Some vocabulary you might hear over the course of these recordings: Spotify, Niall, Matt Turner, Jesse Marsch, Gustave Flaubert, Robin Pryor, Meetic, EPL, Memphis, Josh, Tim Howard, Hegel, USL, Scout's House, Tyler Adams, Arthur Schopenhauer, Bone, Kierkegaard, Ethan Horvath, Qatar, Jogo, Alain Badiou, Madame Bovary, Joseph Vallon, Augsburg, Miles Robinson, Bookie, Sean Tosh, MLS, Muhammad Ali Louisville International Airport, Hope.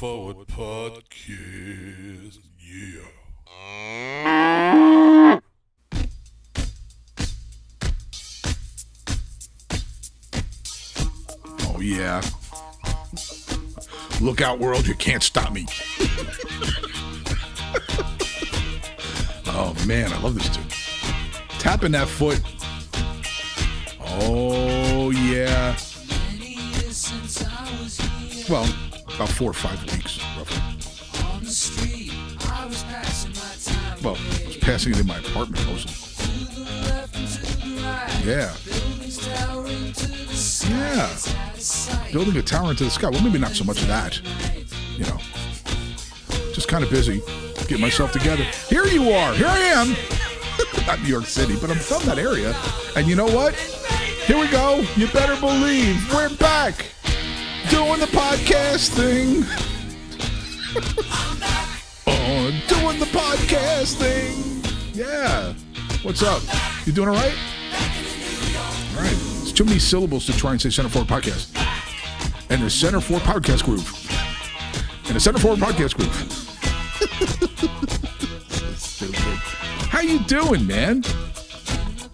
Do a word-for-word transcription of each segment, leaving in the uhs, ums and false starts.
Forward Podcast. Yeah. Oh, yeah. Look out, world. You can't stop me. Oh, man. I love this tune. Tapping that foot. Oh, yeah. Well, about four or five weeks, roughly. On the street, I was passing my time. Well, I was passing it in my apartment mostly. To the left and to the right. Yeah. Buildings towering to the sky. Yeah. Building a tower into the sky. Well, maybe not so much of that. You know. Just kind of busy. Getting myself together. Here you are. Here I am. Not New York City, but I'm from that area. And you know what? Here we go. You better believe we're back. Doing the podcast thing. Oh, doing the podcast thing. Yeah. What's up? You doing all right? All right. It's too many syllables to try and say Center Forward Podcast. And there's Center Forward Podcast Groove. And a Center Forward Podcast Groove. So stupid. How you doing, man?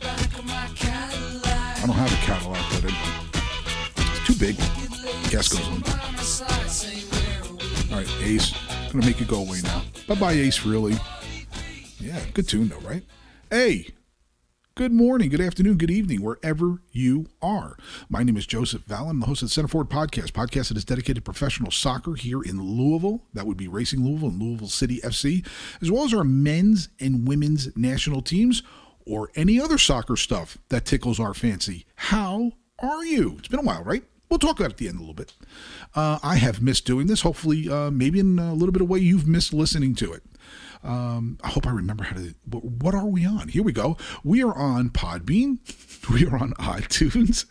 I don't have a Cadillac, but it's too big. Gas goes on. All right, Ace. I'm going to make it go away now. Bye-bye, Ace, really. Yeah, good tune, though, right? Hey, good morning, good afternoon, good evening, wherever you are. My name is Joseph Vallon. I'm the host of the Center Forward Podcast, podcast that is dedicated to professional soccer here in Louisville. That would be Racing Louisville and Louisville City F C, as well as our men's and women's national teams or any other soccer stuff that tickles our fancy. How are you? It's been a while, right? We'll talk about it at the end a little bit. Uh, I have missed doing this. Hopefully, uh, maybe in a little bit of way, you've missed listening to it. Um, I hope I remember how to... What are we on? Here we go. We are on Podbean. We are on iTunes.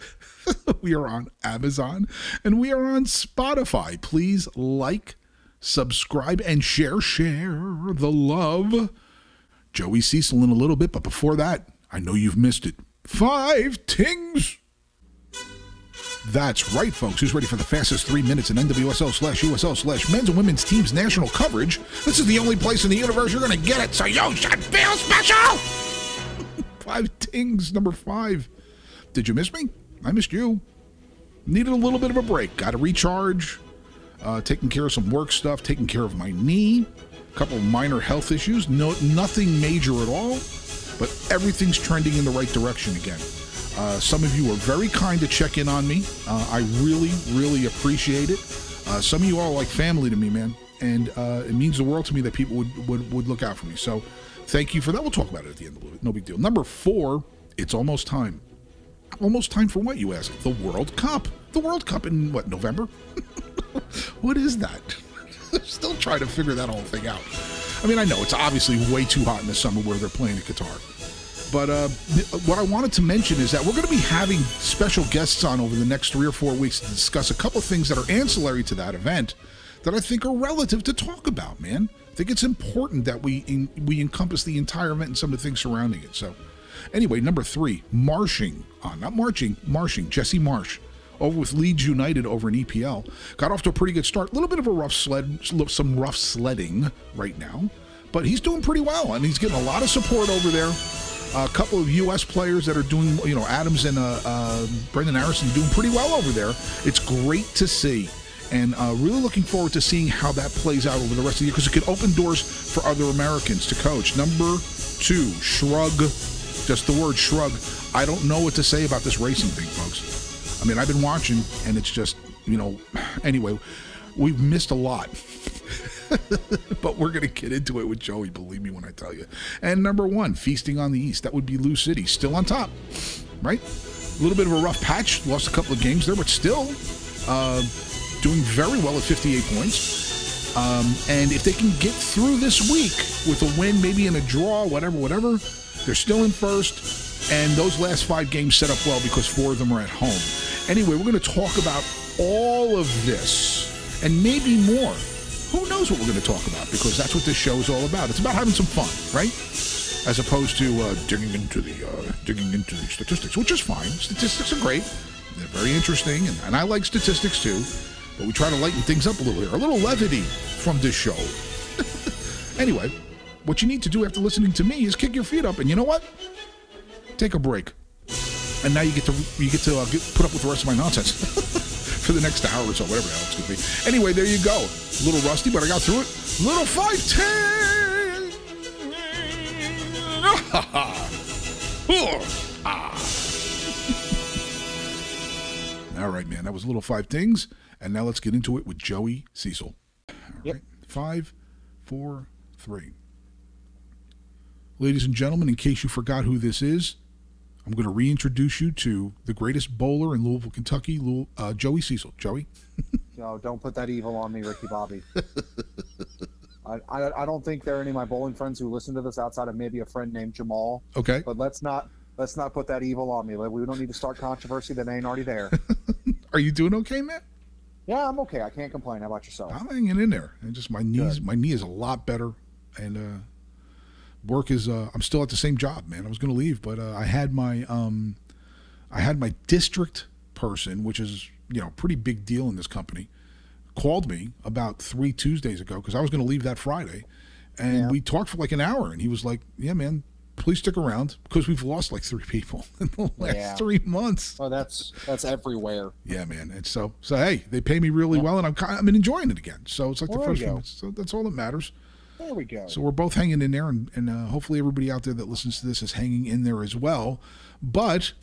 We are on Amazon. And we are on Spotify. Please like, subscribe, and share. Share the love. Joey Cecil in a little bit. But before that, I know you've missed it. Five things. That's right, folks. Who's ready for the fastest three minutes in N W S L slash U S L slash men's and women's teams national coverage? This is the only place in the universe you're going to get it, so you should feel special! Five things, number five. Did you miss me? I missed you. Needed a little bit of a break. Got to recharge. Uh, taking care of some work stuff. Taking care of my knee. A couple of minor health issues. No, nothing major at all, but everything's trending in the right direction again. Uh, some of you are very kind to check in on me. Uh, I really, really appreciate it. Uh, some of you are like family to me, man. And uh, it means the world to me that people would, would, would look out for me. So thank you for that. We'll talk about it at the end of it. No big deal. Number four, it's almost time. Almost time for what, you ask? The World Cup. The World Cup in, what, November? What is that? Still trying to figure that whole thing out. I mean, I know it's obviously way too hot in the summer where they're playing in Qatar. But uh, what I wanted to mention is that we're going to be having special guests on over the next three or four weeks to discuss a couple things that are ancillary to that event that I think are relative to talk about, man. I think it's important that we in, we encompass the entire event and some of the things surrounding it. So anyway, number three, marshing on, not marching, marshing, Jesse Marsch over with Leeds United over in E P L. Got off to a pretty good start. A little bit of a rough sled, some rough sledding right now, but he's doing pretty well and he's getting a lot of support over there. A couple of U S players that are doing, you know, Adams and uh, uh, Brendan Harris doing pretty well over there. It's great to see. And uh, really looking forward to seeing how that plays out over the rest of the year because it could open doors for other Americans to coach. Number two, shrug. Just the word shrug. I don't know what to say about this racing thing, folks. I mean, I've been watching, and it's just, you know, anyway, we've missed a lot. But we're going to get into it with Joey, believe me when I tell you. And number one, feasting on the East. That would be Lou City, still on top, right? A little bit of a rough patch, lost a couple of games there, but still uh, doing very well at fifty-eight points. Um, and if they can get through this week with a win, maybe in a draw, whatever, whatever, they're still in first. And those last five games set up well because four of them are at home. Anyway, we're going to talk about all of this and maybe more. Who knows what we're going to talk about, because that's what this show is all about. It's about having some fun, right? As opposed to uh, digging into the uh, digging into the statistics, which is fine. Statistics are great. They're very interesting, and, and I like statistics too. But we try to lighten things up a little here. A little levity from this show. Anyway, what you need to do after listening to me is kick your feet up. And you know what? Take a break. And now you get to you get to uh, get, put up with the rest of my nonsense for the next hour or so, whatever the hell it's going to be. Anyway, there you go. A little rusty, but I got through it. Little five ten. All right, man. That was Little Five Things. And now let's get into it with Joey Cecil. All yep. right. Five, four, three. Ladies and gentlemen, in case you forgot who this is, I'm going to reintroduce you to the greatest bowler in Louisville, Kentucky, Louis, uh, Joey Cecil. Joey? No, don't put that evil on me, Ricky Bobby. I, I I don't think there are any of my bowling friends who listen to this outside of maybe a friend named Jamal. Okay. But let's not let's not put that evil on me. We don't need to start controversy that ain't already there. Are you doing okay, man? Yeah, I'm okay. I can't complain. How about yourself? I'm hanging in there. And just my knees. Good. My knee is a lot better, and uh, work is. Uh, I'm still at the same job, man. I was going to leave, but uh, I had my um, I had my district person, which is you know pretty big deal in this company, called me about three Tuesdays ago because I was going to leave that Friday, and yeah. we talked for like an hour, and he was like, "Yeah, man, please stick around because we've lost like three people in the last yeah. three months." Oh, that's that's everywhere. Yeah, man. And so, so hey, they pay me really yeah. well, and I'm I'm enjoying it again. So it's like well, the first few months. So that's all that matters. There we go. So we're both hanging in there, and, and uh, hopefully everybody out there that listens to this is hanging in there as well. But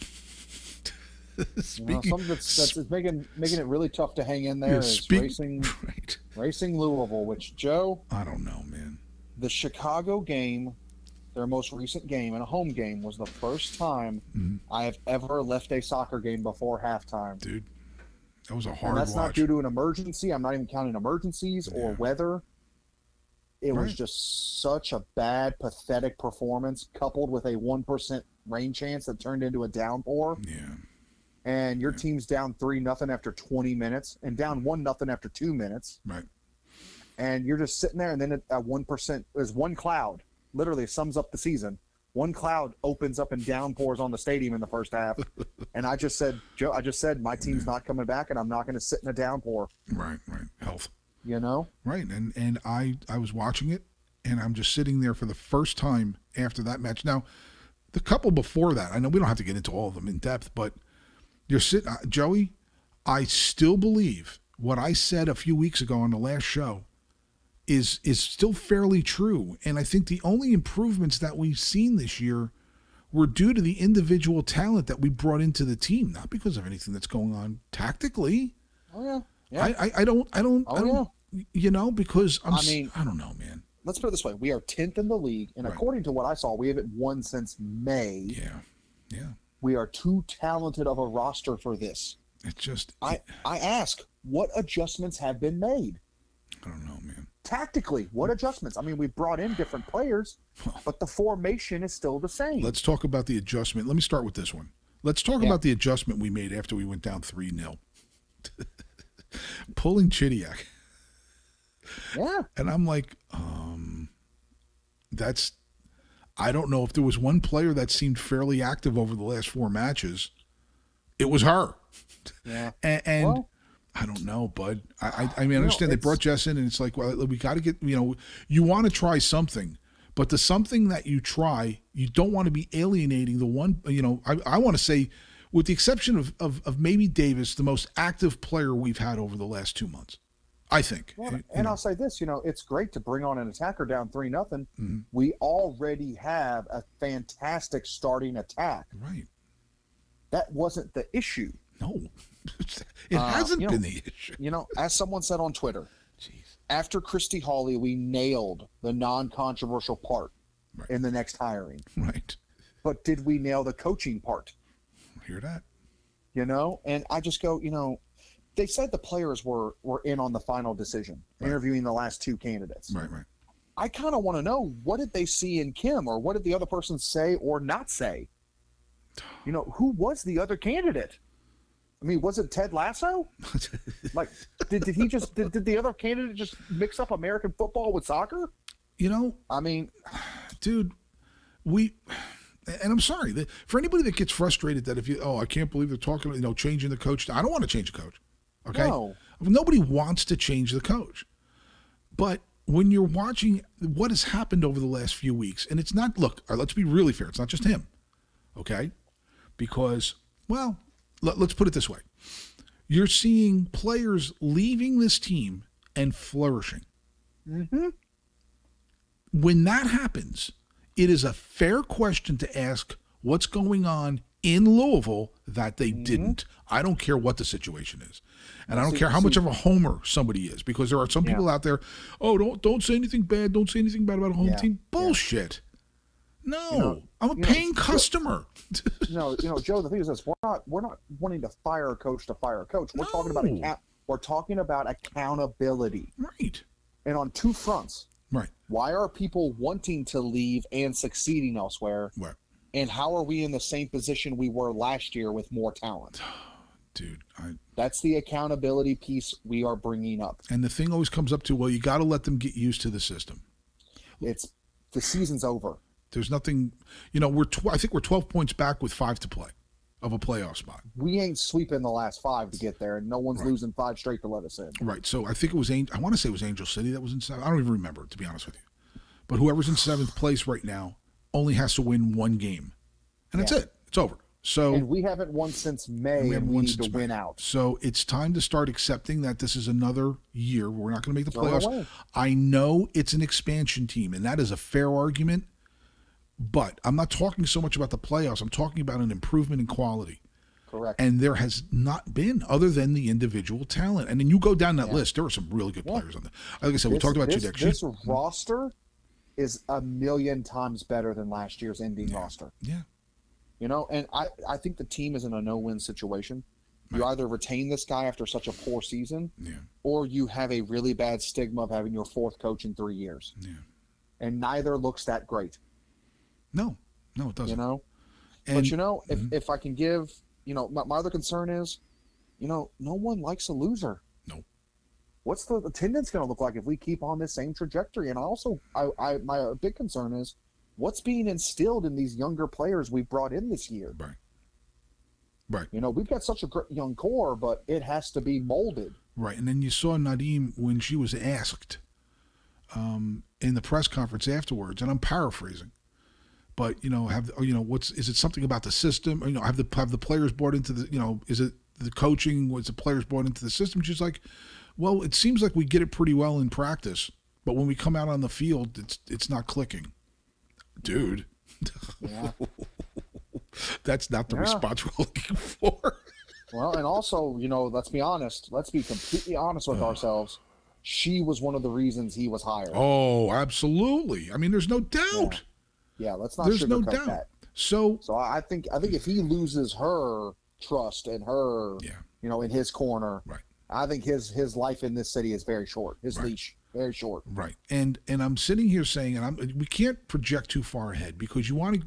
speaking, you know, something that's, that's is making making it really tough to hang in there yeah, is speak, racing, right. Racing Louisville, which Joe. I don't know, man. The Chicago game. Their most recent game in a home game was the first time mm-hmm. I have ever left a soccer game before halftime. Dude, that was a hard one. That's watch. Not due to an emergency. I'm not even counting emergencies yeah. or weather. It right. was just such a bad, pathetic performance coupled with a one percent rain chance that turned into a downpour. Yeah. And your yeah. team's down three nothing after twenty minutes and down one nothing after two minutes. Right. And you're just sitting there, and then at one percent there's one cloud. Literally sums up the season. One cloud opens up and downpours on the stadium in the first half, and I just said, Joe, I just said my team's yeah. not coming back, and I'm not going to sit in a downpour. Right, right, health. You know. Right, and and I I was watching it, and I'm just sitting there for the first time after that match. Now, the couple before that, I know we don't have to get into all of them in depth, but you're sitting, uh, Joey. I still believe what I said a few weeks ago on the last show. is is still fairly true. And I think the only improvements that we've seen this year were due to the individual talent that we brought into the team, not because of anything that's going on tactically. Oh, yeah. yeah. I, I, I don't, I don't, oh, I don't yeah. you know, because I'm, I mean, I don't know, man. Let's put it this way. We are tenth in the league. And right. according to what I saw, we haven't won since May. Yeah. Yeah. We are too talented of a roster for this. It's just, I, it, I ask what adjustments have been made? I don't know, man. Tactically, what adjustments? I mean, we brought in different players, but the formation is still the same. Let's talk about the adjustment. Let me start with this one. Let's talk yeah. about the adjustment we made after we went down three nil. Pulling Chidiak. Yeah. And I'm like, um, that's, I don't know if there was one player that seemed fairly active over the last four matches. It was her. Yeah. And, and well, I don't know, bud. I I, I mean, I understand no, they brought Jess in, and it's like, well, we got to get, you know, you want to try something, but the something that you try, you don't want to be alienating the one, you know, I, I want to say, with the exception of, of, of maybe Davis, the most active player we've had over the last two months, I think. Well, and you know. I'll say this, you know, it's great to bring on an attacker down three nothing. Mm-hmm. We already have a fantastic starting attack. Right. That wasn't the issue. No. It hasn't uh, been know, the issue. You know, as someone said on Twitter, Jeez. After Christy Hawley, we nailed the non-controversial part right. in the next hiring. Right. But did we nail the coaching part? I hear that. You know, and I just go, you know, they said the players were, were in on the final decision, right. interviewing the last two candidates. Right, right. I kind of want to know, what did they see in Kim, or what did the other person say or not say? You know, who was the other candidate? I mean, was it Ted Lasso? Like, did, did he just did, did the other candidate just mix up American football with soccer? You know, I mean, dude, we and I'm sorry that for anybody that gets frustrated that if you oh I can't believe they're talking about you know changing the coach. I don't want to change the coach. Okay, no. Nobody wants to change the coach. But when you're watching what has happened over the last few weeks, and it's not, look, let's be really fair. It's not just him, okay? Because, well, let, let's put it this way. You're seeing players leaving this team and flourishing. Mm-hmm. When that happens, it is a fair question to ask what's going on in Louisville that they mm-hmm. didn't. I don't care what the situation is. And I don't see, care how see. much of a homer somebody is, because there are some yeah. people out there, oh, don't don't say anything bad, don't say anything bad about a home yeah. team. Bullshit. Yeah. No. You know, I'm a paying know, customer. Joe, no, you know, Joe, the thing is this, we're not we're not wanting to fire a coach to fire a coach. We're no. talking about account we're talking about accountability. Right. And on two fronts. Right. Why are people wanting to leave and succeeding elsewhere? Right. And how are we in the same position we were last year with more talent? Dude, I, that's the accountability piece we are bringing up. And the thing always comes up to, well, you got to let them get used to the system. It's the season's over. There's nothing, you know, we're tw- I think we're twelve points back with five to play of a playoff spot. We ain't sweeping the last five to get there, and no one's right. losing five straight to let us in. Right. So I think it was, I want to say it was Angel City that was in seventh. I don't even remember, to be honest with you. But whoever's in seventh place right now only has to win one game, and that's yeah. it. It's over. So and we haven't won since May, and we, and we need to May. win out. So it's time to start accepting that this is another year. We're not going to make the Throw playoffs. Away. I know it's an expansion team, and that is a fair argument. But I'm not talking so much about the playoffs. I'm talking about an improvement in quality. Correct. And there has not been, other than the individual talent. And then you go down that yeah. list. There are some really good yeah. players on there. Like I said, this, we talked about this, Chudek. This mm-hmm. roster is a million times better than last year's ending yeah. roster. Yeah. You know, and I, I think the team is in a no-win situation. You right. either retain this guy after such a poor season, yeah. or you have a really bad stigma of having your fourth coach in three years. Yeah. And neither looks that great. No. No, it doesn't. You know? And, but, you know, if, mm-hmm. if I can give, you know, my, my other concern is, you know, no one likes a loser. What's the attendance going to look like if we keep on this same trajectory? And also, I, I, my big concern is, what's being instilled in these younger players we brought in this year? Right. Right. You know, we've got such a great young core, but it has to be molded. Right. And then you saw Nadim when she was asked um, in the press conference afterwards, and I'm paraphrasing, but you know, have you know, what's is it something about the system? Or, you know, have the have the players brought into the you know, is it the coaching? Was the players brought into the system? She's like, well, it seems like we get it pretty well in practice, but when we come out on the field, it's it's not clicking. Dude, yeah. that's not the yeah. response we're looking for. Well, and also, you know, let's be honest. Let's be completely honest with uh, ourselves. She was one of the reasons he was hired. Oh, absolutely. I mean, there's no doubt. Yeah, yeah let's not there's sugarcoat no doubt. that. So, so I think I think if he loses her trust and her, yeah. you know, in his corner, right. I think his his life in this city is very short. His right. leash, very short. Right. And and I'm sitting here saying, and I'm we can't project too far ahead because you want to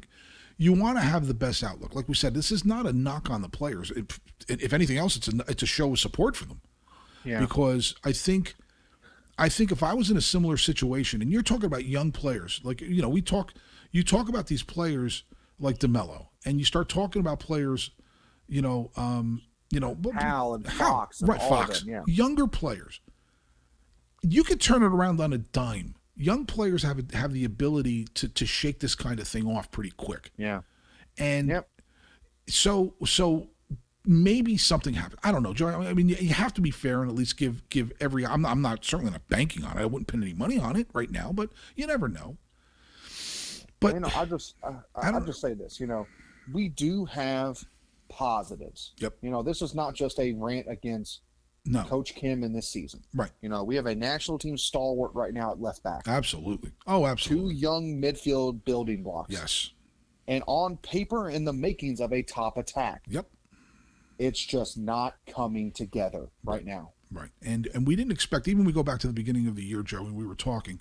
you want to have the best outlook. Like we said, this is not a knock on the players. If, if anything else, it's a it's a show of support for them. Yeah. Because I think I think if I was in a similar situation, and you're talking about young players, like you know, we talk you talk about these players like DeMello, and you start talking about players, you know. Um, You know, Hal and Hal, Fox, and right? All Fox, of them, yeah. younger players. You could turn it around on a dime. Young players have have the ability to to shake this kind of thing off pretty quick. Yeah, and yep. so so maybe something happened. I don't know, Joey. I mean, you have to be fair and at least give give every. I'm not, I'm not certainly not banking on it. I wouldn't pin any money on it right now, but you never know. But you know, I just I, I, I I'll just say this. You know, we do have positives. Yep. You know, this is not just a rant against no. Coach Kim in this season. Right. You know, we have a national team stalwart right now at left back. Absolutely. Oh, absolutely. Two young midfield building blocks. Yes. And on paper, in the makings of a top attack. Yep. It's just not coming together right, right now. Right. And and we didn't expect, even when we go back to the beginning of the year, Joe, when we were talking,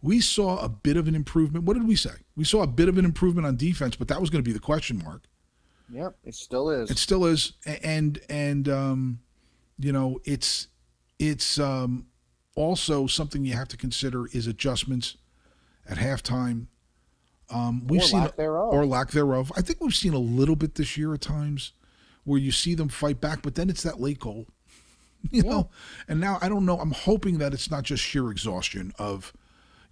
we saw a bit of an improvement. What did we say? We saw a bit of an improvement on defense, but that was going to be the question mark. Yep, it still is. It still is, and and um, you know, it's it's um, also something you have to consider is adjustments at halftime. Um, we've or seen lack thereof. or lack thereof. I think we've seen a little bit this year at times where you see them fight back, but then it's that late goal. you yeah. know? And now I don't know. I'm hoping that it's not just sheer exhaustion of,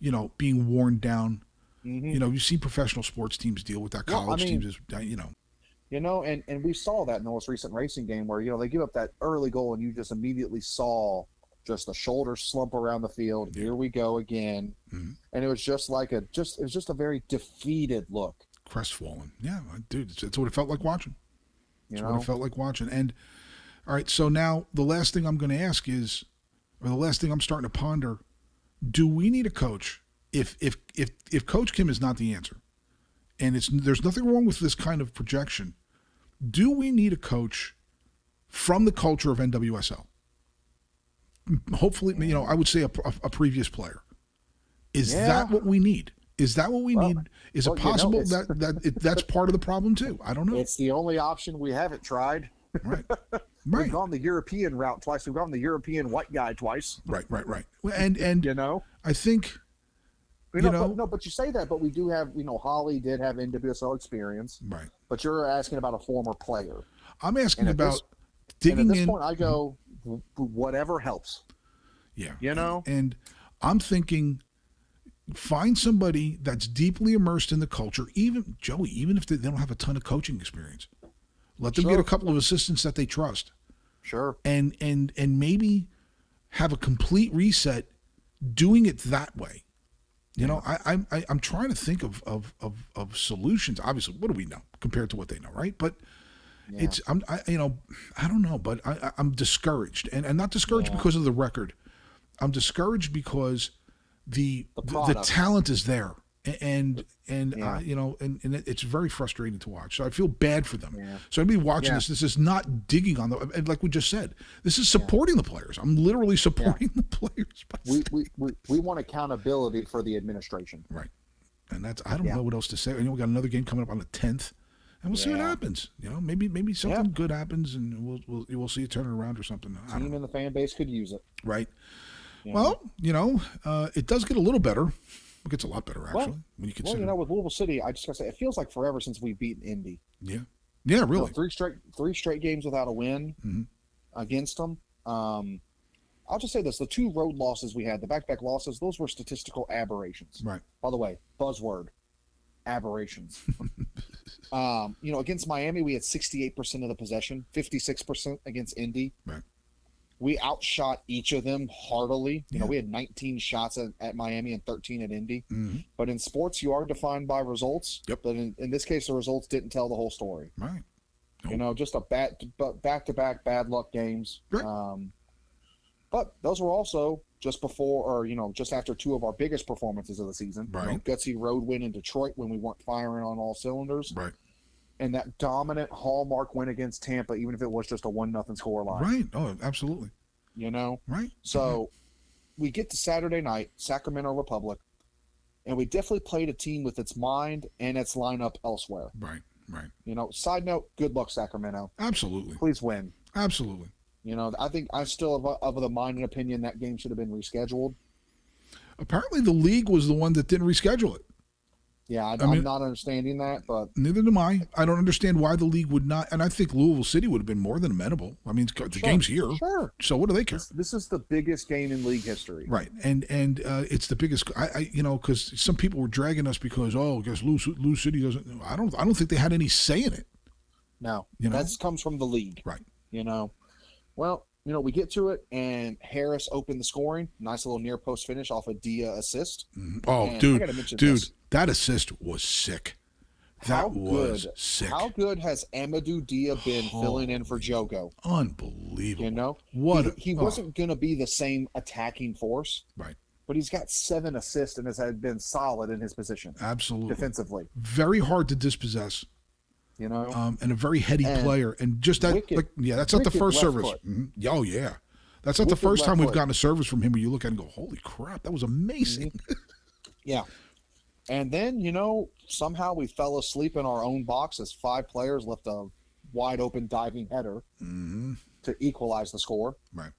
you know, being worn down. Mm-hmm. You know, you see professional sports teams deal with that. College yeah, I mean, teams, is, you know. You know, and, and we saw that in the most recent racing game where, you know, they give up that early goal and you just immediately saw just a shoulder slump around the field. Yeah. Here we go again. Mm-hmm. And it was just like a, just, it was just a very defeated look. Crestfallen. Yeah, dude, that's what it felt like watching. That's you know? what it felt like watching. And, all right, so now the last thing I'm going to ask is, or the last thing I'm starting to ponder, do we need a coach? If if if if Coach Kim is not the answer, and it's there's nothing wrong with this kind of projection, do we need a coach from the culture of N W S L? Hopefully, you know, I would say a, a, a previous player. Is yeah. that what we need? Is that what we well, need? Is well, it possible you know, that that it, that's part of the problem too? I don't know. It's the only option we haven't tried. Right. Right. We've gone the European route twice. We've gone the European white guy twice. Right. Right. Right. And and you know, I think. You know, you know? But, no, but you say that, but we do have, you know, Holly did have N W S L experience. Right. But you're asking about a former player. I'm asking about this, digging in. At this in, point, I go, whatever helps. Yeah. You know? And, and I'm thinking, find somebody that's deeply immersed in the culture, even, Joey, even if they, they don't have a ton of coaching experience. Let them sure. get a couple of assistants that they trust. Sure. And, and, and maybe have a complete reset doing it that way. You know, I, I'm I, I'm trying to think of, of of of solutions. Obviously, what do we know compared to what they know, right? But yeah. it's I'm I you know I don't know, but I I'm discouraged, and and not discouraged yeah. because of the record. I'm discouraged because the the, the, the talent is there, and and yeah. uh, you know, and and it's very frustrating to watch. So I feel bad for them. Yeah. So anybody watching yeah. this, this is not digging on them. Like we just said, this is supporting yeah. the players. I'm literally supporting yeah. the players. We, we, we, we want accountability for the administration. Right. And that's, I don't yeah. know what else to say. You know, we got another game coming up on the tenth, and we'll yeah. see what happens. You know, maybe maybe something yeah. good happens, and we'll we'll we'll see it turn around or something. I Team and the fan base could use it. Right. Yeah. Well, you know, uh, it does get a little better. It gets a lot better, actually, well, when you consider. Well, you know, with Louisville City, I just gotta say, it feels like forever since we've beaten Indy. Yeah. Yeah, really. You know, three straight three straight games without a win mm-hmm. against them. Um I'll just say this. The two road losses we had, the back-to-back losses, those were statistical aberrations. Right. By the way, buzzword, aberrations. um, you know, against Miami, we had sixty-eight percent of the possession, fifty-six percent against Indy. Right. We outshot each of them heartily. You yeah. know, we had nineteen shots at, at Miami and thirteen at Indy. Mm-hmm. But in sports, you are defined by results. Yep. But in, in this case, the results didn't tell the whole story. Right. Nope. You know, just a bat, back-to-back bad luck games. Right. Um, But those were also just before, or you know, just after two of our biggest performances of the season. Right. You know, gutsy road win in Detroit when we weren't firing on all cylinders. Right. And that dominant hallmark win against Tampa, even if it was just a one nothing score line. Right. Oh, absolutely. You know. Right. So yeah. we get to Saturday night, Sacramento Republic, and we definitely played a team with its mind and its lineup elsewhere. Right. Right. You know. Side note: good luck, Sacramento. Absolutely. Please win. Absolutely. You know, I think I'm still of, of the mind and opinion that game should have been rescheduled. Apparently, the league was the one that didn't reschedule it. Yeah, I, I I'm mean, not understanding that, but neither do I. I don't understand why the league would not, and I think Louisville City would have been more than amenable. I mean, the sure, game's here, sure. so what do they care? This, this is the biggest game in league history, right? And and uh, it's the biggest. I, I you know, because some people were dragging us because oh, I guess Louisville Lou City doesn't. I don't. I don't think they had any say in it. No, you know? That comes from the league, right? You know. Well, you know, we get to it, and Harris opened the scoring. Nice little near-post finish off a Dia assist. Mm-hmm. Oh, and dude, dude, this. that assist was sick. That how was good, sick. How good has Amadou Dia been Holy filling in for Jogo? Unbelievable. You know? What? He, a, he wasn't oh. going to be the same attacking force. Right. But he's got seven assists and has been solid in his position. Absolutely. Defensively. Very hard to dispossess. You know, um, and a very heady and player, and just that, wicked, like, yeah, that's not the first service. Mm-hmm. Oh yeah, that's not wicked the first time we've foot. gotten a service from him where you look at it and go, "Holy crap, that was amazing!" Mm-hmm. Yeah, and then you know somehow we fell asleep in our own box as five players left a wide open diving header mm-hmm. to equalize the score. Right,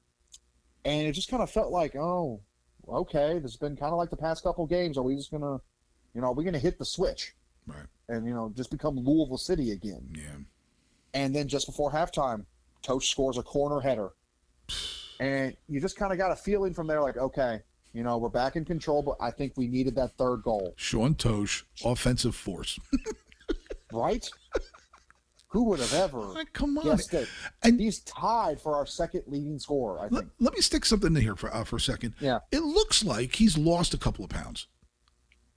and it just kind of felt like, oh, okay, this has been kind of like the past couple games. Are we just gonna, you know, are we gonna hit the switch? Right. And, you know, just become Louisville City again. Yeah. And then just before halftime, Tosh scores a corner header. And you just kind of got a feeling from there, like, okay, you know, we're back in control, but I think we needed that third goal. Sean Tosh, offensive force. Right? Who would have ever oh, come on. guessed it? And he's tied for our second leading scorer, I think. Let, let me stick something in here for, uh, for a second. Yeah. It looks like he's lost a couple of pounds.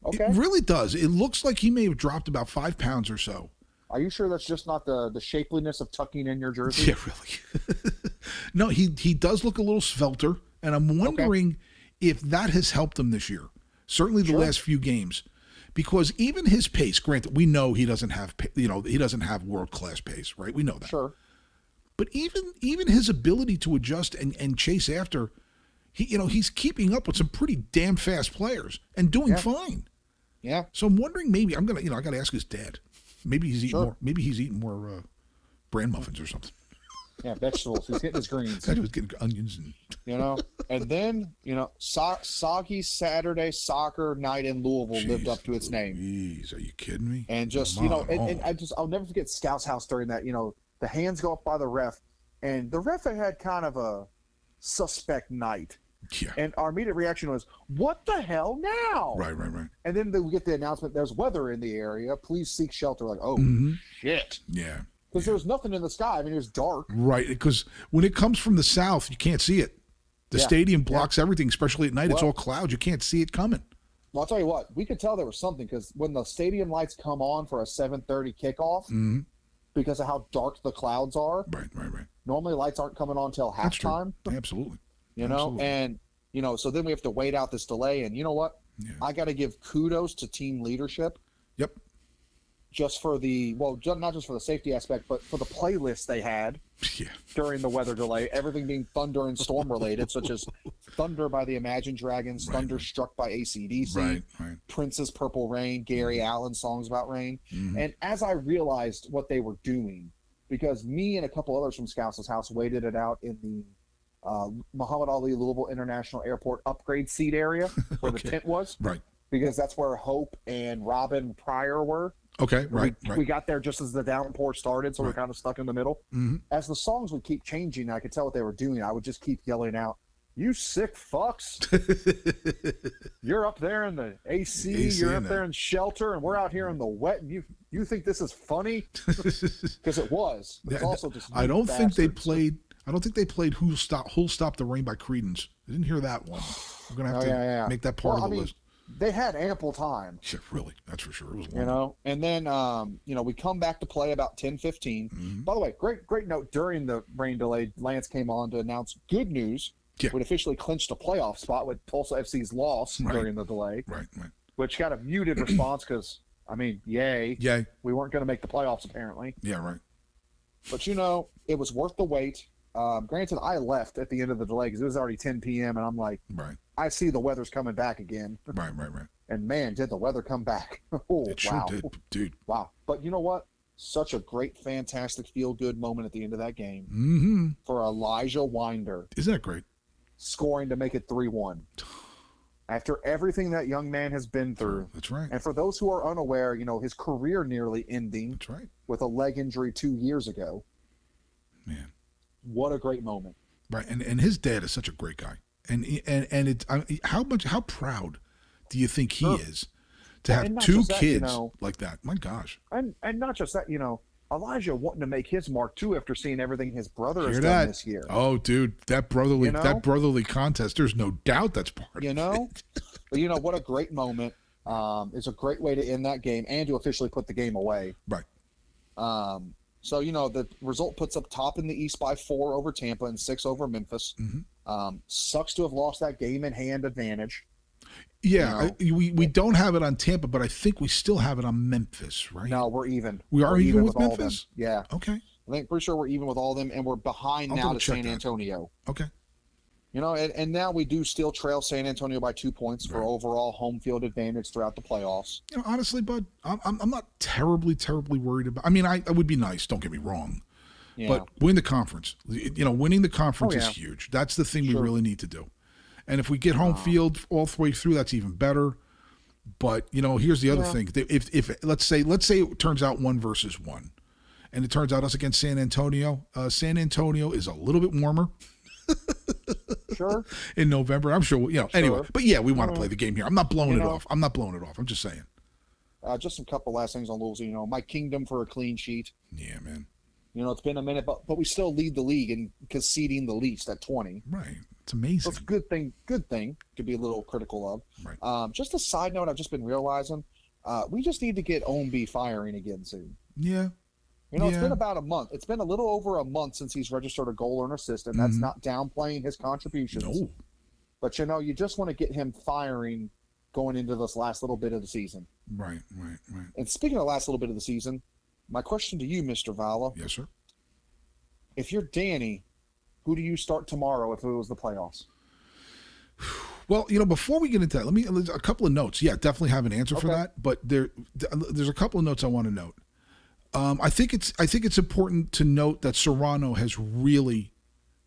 Okay. It really does. It looks like he may have dropped about five pounds or so. Are you sure that's just not the, the shapeliness of tucking in your jersey? Yeah, really. No, he, he does look a little svelter, and I'm wondering okay. if that has helped him this year. Certainly the sure. last few games. Because even his pace, granted, we know he doesn't have, you know, he doesn't have world-class pace, right? We know that. Sure. But even even his ability to adjust and, and chase after, he you know, he's keeping up with some pretty damn fast players and doing yeah. fine. Yeah. So I'm wondering, maybe I'm gonna, you know, I gotta ask his dad. Maybe he's eating sure. more. Maybe he's eating more uh, bran muffins or something. Yeah, vegetables. He's getting his greens. He was getting onions and you know. And then you know, so- soggy Saturday soccer night in Louisville Jeez, lived up to its name. Jeez, are you kidding me? And just Come you know, and, and I just I'll never forget Scout's House during that. You know, the hands go up by the ref, and the ref had kind of a suspect night. Yeah. And our immediate reaction was, what the hell now? Right, right, right. And then we get the announcement, there's weather in the area. Please seek shelter. Like, oh, mm-hmm. shit. Yeah. Because yeah. there was nothing in the sky. I mean, it was dark. Right, because when it comes from the south, you can't see it. The yeah. stadium blocks yeah. everything, especially at night. Well, it's all clouds. You can't see it coming. Well, I'll tell you what. We could tell there was something because when the stadium lights come on for a seven thirty kickoff, mm-hmm. because of how dark the clouds are. Right, right, right. Normally, lights aren't coming on till halftime. Absolutely. You know, Absolutely. and, you know, so then we have to wait out this delay. And you know what? Yeah. I got to give kudos to team leadership. Yep. Just for the, well, not just for the safety aspect, but for the playlist they had yeah. during the weather delay, everything being thunder and storm related, such as Thunder by the Imagine Dragons, right, Thunderstruck right. by A C D C, right, right. Prince's Purple Rain, Gary mm-hmm. Allen songs about rain. Mm-hmm. And as I realized what they were doing, because me and a couple others from Scouts' House waited it out in the Uh, Muhammad Ali Louisville International Airport upgrade seat area where okay. the tent was, right? Because that's where Hope and Robin Pryor were. Okay, right. We, right. we got there just as the downpour started, so right. we're kind of stuck in the middle. Mm-hmm. As the songs would keep changing, I could tell what they were doing. I would just keep yelling out, "You sick fucks! You're up there in the A C, the A C you're up there in shelter, and we're out here in the wet. And you you think this is funny? Because it was. It's also just I don't bastards. think they played. I don't think they played Who'll Stop, Who'll Stop the Rain by Creedence. I didn't hear that one. I'm going to have oh, to yeah, yeah. make that part well, of the I mean, list. They had ample time. Yeah, really. That's for sure. It was long. You know, and then, um, you know, we come back to play about ten fifteen. Mm-hmm. By the way, great, great note. During the rain delay, Lance came on to announce good news. Yeah. We'd officially clinched a playoff spot with Tulsa F C's loss right. during the delay. Right, right. Which got a muted response because, I mean, yay. Yay. We weren't going to make the playoffs, apparently. Yeah, right. But, you know, it was worth the wait. Um, granted, I left at the end of the delay because it was already ten p.m. and I'm like, right. I see the weather's coming back again. Right, right, right. And man, did the weather come back. oh, it sure wow. did, dude. Wow. But you know what? Such a great, fantastic, feel-good moment at the end of that game mm-hmm. for Elijah Winder. Isn't that great? Scoring to make it three one. After everything that young man has been through. That's right. And for those who are unaware, you know, his career nearly ending That's right. with a leg injury two years ago. Man. What a great moment. Right. And and his dad is such a great guy. And and and it's I, how much how proud do you think he sure. is to well, have two that, kids you know, like that? My gosh. And and not just that, you know, Elijah wanting to make his mark too after seeing everything his brother Hear has that? done this year. Oh dude, that brotherly you know? that brotherly contest, there's no doubt that's part you of know? it. But you know, what a great moment. Um it's a great way to end that game and to officially put the game away. Right. Um So, you know, the result puts up top in the East by four over Tampa and six over Memphis. Mm-hmm. Um, sucks to have lost that game-in-hand advantage. Yeah, you know? I, we, we don't have it on Tampa, but I think we still have it on Memphis, right? No, we're even. We are we're even, even with, with Memphis? Yeah. Okay. I think pretty sure we're even with all of them, and we're behind I'll now to San Antonio. That. Okay. You know, and, and now we do still trail San Antonio by two points right. for overall home field advantage throughout the playoffs. You know, honestly, bud, I'm I'm not terribly, terribly worried about. I mean, I, I would be nice. Don't get me wrong, yeah. but win the conference. You know, winning the conference oh, yeah. is huge. That's the thing sure. we really need to do. And if we get home wow. field all the way through, that's even better. But you know, here's the other yeah. thing: if if let's say let's say it turns out one versus one, and it turns out us against San Antonio. Uh, San Antonio is a little bit warmer. Sure. In November, I'm sure. We'll, you know, sure. Anyway, but yeah, we want to play the game here. I'm not blowing you it know, off. I'm not blowing it off. I'm just saying. Uh, just a couple last things on Louisville. You know, my kingdom for a clean sheet. Yeah, man. You know, it's been a minute, but but we still lead the league in conceding the least at twenty. Right. It's amazing. So it's a good thing. Good thing. Could be a little critical of. Right. Um, just a side note, I've just been realizing, uh, we just need to get O M B firing again soon. Yeah. You know, yeah. It's been about a month. It's been a little over a month since he's registered a goal or an assist, and that's mm-hmm. not downplaying his contributions. No. But, you know, you just want to get him firing going into this last little bit of the season. Right, right, right. And speaking of the last little bit of the season, my question to you, Mister Valla. Yes, sir. If you're Danny, who do you start tomorrow if it was the playoffs? Well, you know, before we get into that, let me – a couple of notes. Yeah, definitely have an answer okay. for that, but there, there's a couple of notes I want to note. Um, I think it's I think it's important to note that Serrano has really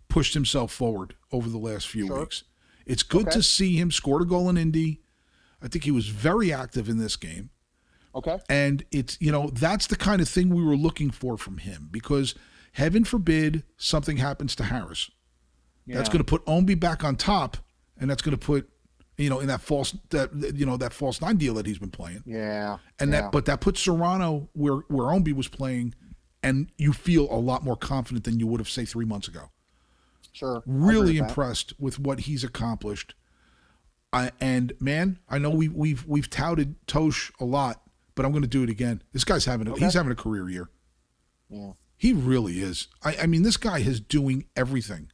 pushed himself forward over the last few sure. weeks. It's good okay. to see him score a goal in Indy. I think he was very active in this game. Okay. And it's, you know, that's the kind of thing we were looking for from him, because heaven forbid something happens to Harris. Yeah. That's going to put Ombi back on top, and that's going to put, you know, in that false, that you know, that false nine deal that he's been playing. Yeah. And yeah. that, but that puts Serrano where, where Ombi was playing, and you feel a lot more confident than you would have, say, three months ago. Sure. Really impressed that. With what he's accomplished. I, and man, I know we, we've, we've touted Tosh a lot, but I'm going to do it again. This guy's having, a, okay. he's having a career year. Yeah. He really is. I, I mean, this guy is doing everything.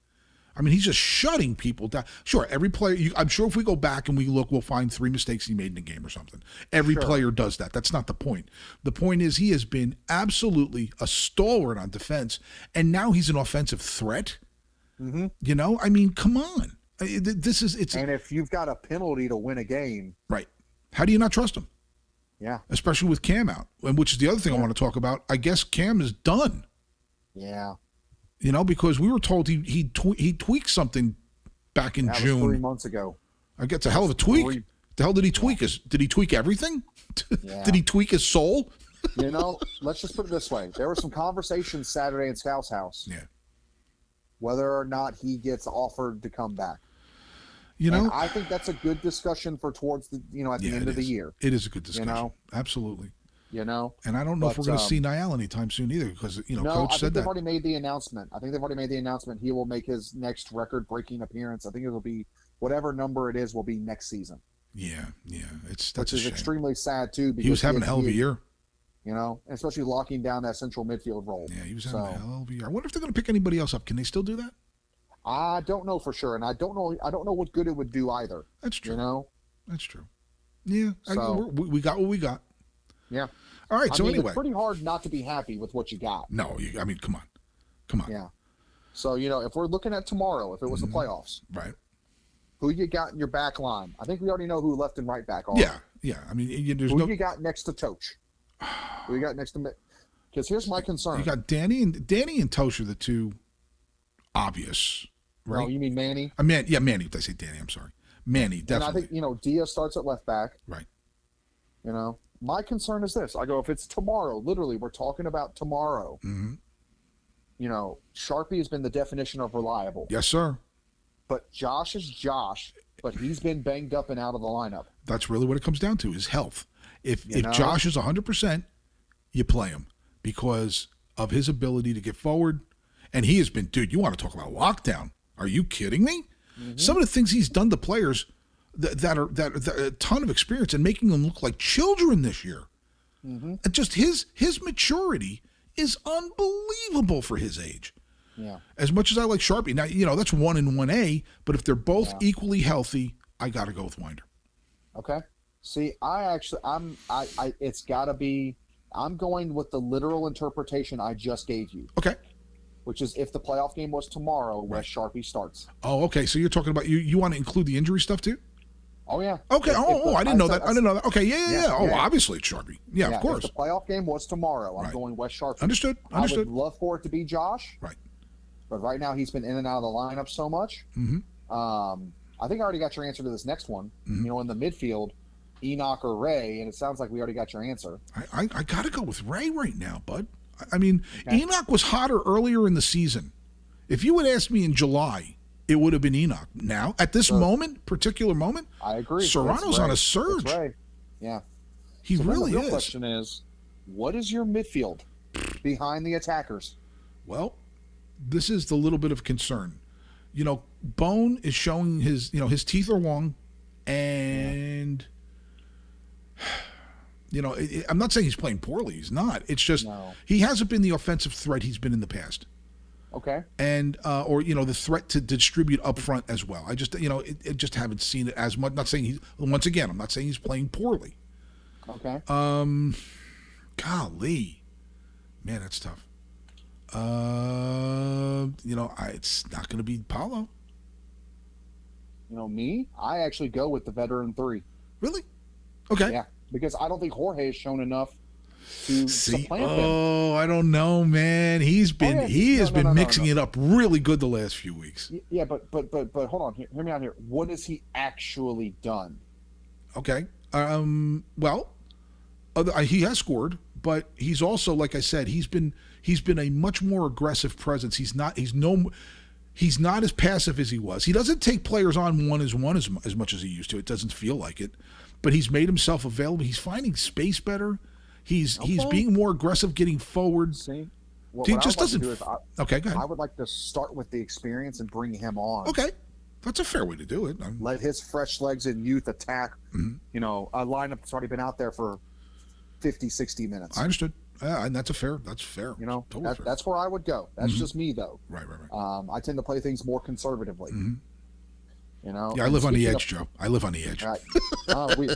I mean, he's just shutting people down. Sure, every player, you, I'm sure if we go back and we look, we'll find three mistakes he made in a game or something. Every sure. player does that. That's not the point. The point is he has been absolutely a stalwart on defense, and now he's an offensive threat. Mm-hmm. You know, I mean, come on. This is it's. And if you've got a penalty to win a game. Right. How do you not trust him? Yeah. Especially with Cam out, and which is the other thing yeah. I want to talk about. I guess Cam is done. Yeah. You know, because we were told he he tw- he tweaked something back in that June. Was three months ago. I guess a hell of a tweak. Three. The hell did he tweak? Yeah. His, did he tweak everything? Yeah. Did he tweak his soul? You know, let's just put it this way. There were some conversations Saturday in Scout's House. Yeah. Whether or not he gets offered to come back. You know, and I think that's a good discussion for towards the, you know, at yeah, the end of is. the year. It is a good discussion. You know? Absolutely. You know, and I don't know but, if we're going to um, see Niall anytime soon either, because you know, no, coach I think said they've that. already made the announcement. I think they've already made the announcement. He will make his next record-breaking appearance. I think it will be whatever number it is will be next season. Yeah, yeah, it's that's which is shame. Extremely sad too. Because he was having he, a hell of a year. You know, especially locking down that central midfield role. Yeah, he was having so, a hell of a year. I wonder if they're going to pick anybody else up. Can they still do that? I don't know for sure, and I don't know. I don't know what good it would do either. That's true. You know, that's true. Yeah, so, I, we're, we got what we got. Yeah. All right. I so mean, anyway, it's pretty hard not to be happy with what you got. No, you, I mean, come on, come on. Yeah. So you know, if we're looking at tomorrow, if it was mm-hmm. the playoffs, right? Who you got in your back line? I think we already know who left and right back are. Yeah, yeah. I mean, you, there's who no. Who you got next to Toch? Who you got next to? Because here's my concern. You got Danny and Danny and Toch are the two obvious, right? Oh, you mean Manny? I mean, yeah, Manny. Did I say Danny? I'm sorry, Manny. Definitely. And I think you know Dia starts at left back. Right. You know. My concern is this. I go, if it's tomorrow, literally, we're talking about tomorrow. Mm-hmm. You know, Sharpie has been the definition of reliable. Yes, sir. But Josh is Josh, but he's been banged up and out of the lineup. That's really what it comes down to, is health. If you if know? Josh is one hundred percent, you play him because of his ability to get forward. And he has been, dude, you want to talk about lockdown. Are you kidding me? Mm-hmm. Some of the things he's done to players – that are that, that a ton of experience and making them look like children this year. Mm-hmm. And just his his maturity is unbelievable for his age. Yeah. As much as I like Sharpie, now you know that's one and one A. But if they're both yeah. equally healthy, I gotta go with Winder. Okay. See, I actually, I'm, I, I, it's gotta be. I'm going with the literal interpretation I just gave you. Okay. Which is if the playoff game was tomorrow, where right. Sharpie starts. Oh, okay. So you're talking about you. You want to include the injury stuff too? Oh yeah. Okay. If, oh, if the, I didn't know I, that. I, I didn't know that. Okay. Yeah, yeah, yeah. yeah. Oh, yeah. Obviously it's Sharpie. Yeah, yeah, of course. If the playoff game was tomorrow, I'm right. going West Sharpie. Understood. Understood. I would love for it to be Josh. Right. But right now he's been in and out of the lineup so much. Mm-hmm. Um, I think I already got your answer to this next one. Mm-hmm. You know, in the midfield, Enoch or Ray, and it sounds like we already got your answer. I I, I got to go with Ray right now, bud. I mean, okay. Enoch was hotter earlier in the season. If you had asked me in July it would have been Enoch. Now, at this sure. moment, particular moment, I agree. Serrano's right. on a surge. That's right. Yeah. He so really is. The real question is, what is your midfield behind the attackers? Well, this is the little bit of concern. You know, Bone is showing his, you know, his teeth are long. And, yeah. you know, it, it, I'm not saying he's playing poorly. He's not. It's just no. he hasn't been the offensive threat he's been in the past. Okay. And, uh, or, you know, the threat to distribute up front as well. I just, you know, it, it just haven't seen it as much. Not saying he's, once again, I'm not saying he's playing poorly. Okay. Um, golly. Man, that's tough. Uh, you know, I, it's not going to be Paulo. You know, me, I actually go with the veteran three. Really? Okay. Yeah, because I don't think Jorge has shown enough to supplant him. Oh, I don't know, man. He's been oh, yeah. he no, has no, been no, no, mixing no. it up really good the last few weeks. Yeah, but but but but hold on, hear, hear me out here. What has he actually done? Okay. Um. Well, other, he has scored, but he's also, like I said, he's been he's been a much more aggressive presence. He's not. He's no. He's not as passive as he was. He doesn't take players on one as one as, as much as he used to. It doesn't feel like it. But he's made himself available. He's finding space better. He's okay. he's being more aggressive getting forward. See? What, he what just doesn't like do I, Okay, go ahead. I would like to start with the experience and bring him on. Okay. That's a fair way to do it. I'm... Let his fresh legs and youth attack, mm-hmm. you know, a lineup that's already been out there for fifty, sixty minutes. I understood. Yeah, and that's a fair. That's fair. You know, totally that, fair. That's where I would go. That's mm-hmm. just me, though. Right, right, right. Um, I tend to play things more conservatively. Mm-hmm. You know. Yeah, I live on the edge, of, Joe. I live on the edge. Right. Uh, we,